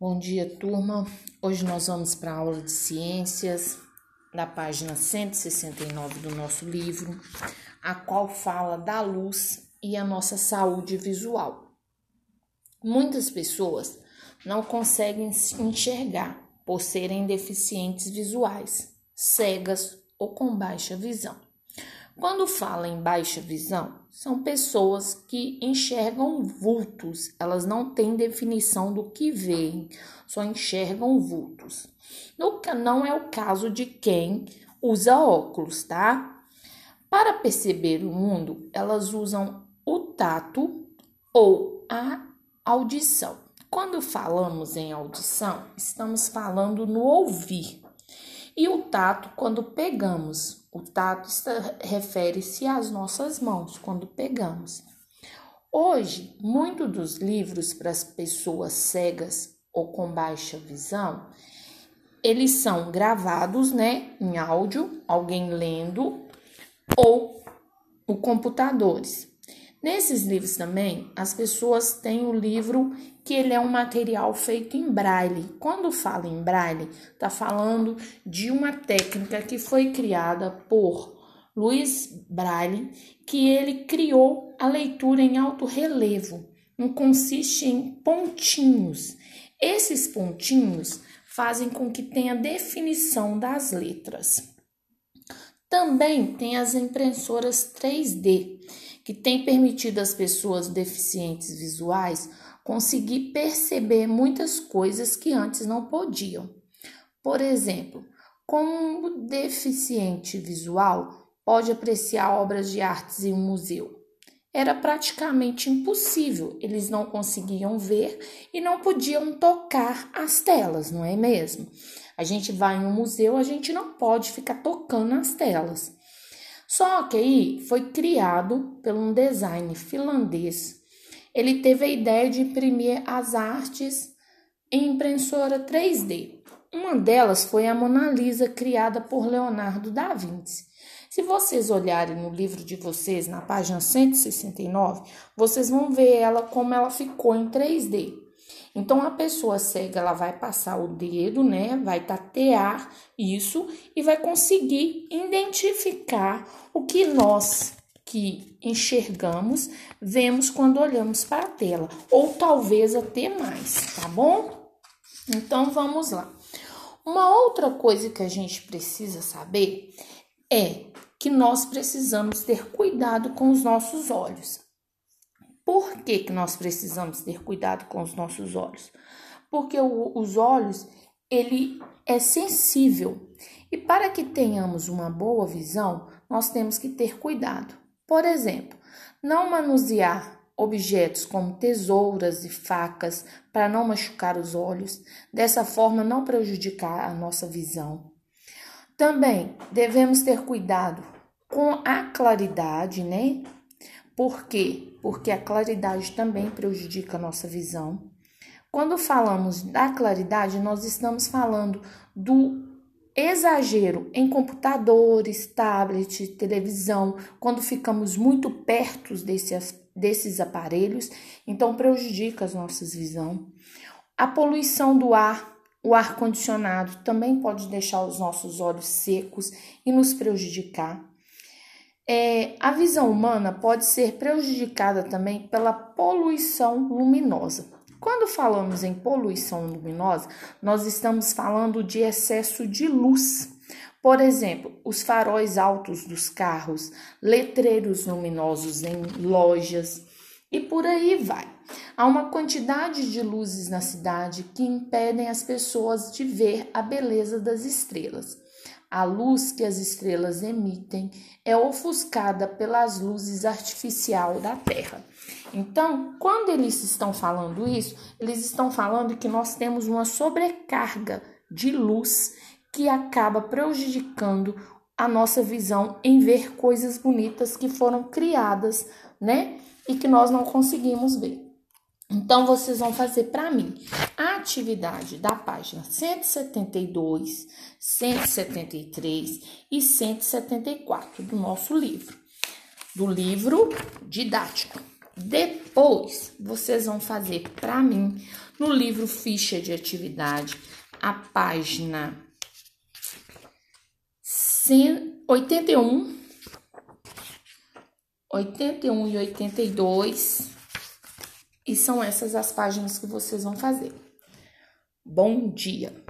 Bom dia, turma. Hoje nós vamos para a aula de ciências, da página 169 do nosso livro, a qual fala da luz e a nossa saúde visual. Muitas pessoas não conseguem enxergar por serem deficientes visuais, cegas ou com baixa visão. Quando fala em baixa visão, são pessoas que enxergam vultos, elas não têm definição do que veem, só enxergam vultos. Não é o caso de quem usa óculos, tá? Para perceber o mundo, elas usam o tato ou a audição. Quando falamos em audição, estamos falando no ouvir. E o tato, quando pegamos. O tato refere-se às nossas mãos, quando pegamos. Hoje, muitos dos livros para as pessoas cegas ou com baixa visão, eles são gravados, né, em áudio, alguém lendo, ou por computadores. Nesses livros também, as pessoas têm o livro que ele é um material feito em braille. Quando fala em braille, está falando de uma técnica que foi criada por Luiz Braille, que ele criou a leitura em alto relevo, que consiste em pontinhos. Esses pontinhos fazem com que tenha definição das letras. Também tem as impressoras 3D, que tem permitido às pessoas deficientes visuais conseguir perceber muitas coisas que antes não podiam. Por exemplo, como um deficiente visual pode apreciar obras de artes em um museu? Era praticamente impossível, eles não conseguiam ver e não podiam tocar as telas, não é mesmo? A gente vai em um museu, a gente não pode ficar tocando as telas. Só que aí foi criado por um designer finlandês. Ele teve a ideia de imprimir as artes em impressora 3D. Uma delas foi a Mona Lisa, criada por Leonardo da Vinci. Se vocês olharem no livro de vocês, na página 169, vocês vão ver ela como ela ficou em 3D. Então, a pessoa cega, ela vai passar o dedo, né? Vai tatear isso e vai conseguir identificar o que nós que enxergamos, vemos quando olhamos para a tela, ou talvez até mais, tá bom? Então, vamos lá. Uma outra coisa que a gente precisa saber é que nós precisamos ter cuidado com os nossos olhos. Por que que nós precisamos ter cuidado com os nossos olhos? Porque os olhos, ele é sensível. E para que tenhamos uma boa visão, nós temos que ter cuidado. Por exemplo, não manusear objetos como tesouras e facas para não machucar os olhos. Dessa forma, não prejudicar a nossa visão. Também devemos ter cuidado com a claridade, né? Por quê? Porque a claridade também prejudica a nossa visão. Quando falamos da claridade, nós estamos falando do exagero em computadores, tablet, televisão, quando ficamos muito perto desses aparelhos, então prejudica as nossas visões. A poluição do ar, o ar-condicionado, também pode deixar os nossos olhos secos e nos prejudicar. A visão humana pode ser prejudicada também pela poluição luminosa. Quando falamos em poluição luminosa, nós estamos falando de excesso de luz. Por exemplo, os faróis altos dos carros, letreiros luminosos em lojas e por aí vai. Há uma quantidade de luzes na cidade que impedem as pessoas de ver a beleza das estrelas. A luz que as estrelas emitem é ofuscada pelas luzes artificiais da Terra. Então, quando eles estão falando isso, eles estão falando que nós temos uma sobrecarga de luz que acaba prejudicando a nossa visão em ver coisas bonitas que foram criadas, né? E que nós não conseguimos ver. Então, vocês vão fazer para mim a atividade da página 172, 173 e 174 do nosso livro, do livro didático. Depois, vocês vão fazer para mim, no livro Ficha de Atividade, a página 81 e 82. E são essas as páginas que vocês vão fazer. Bom dia!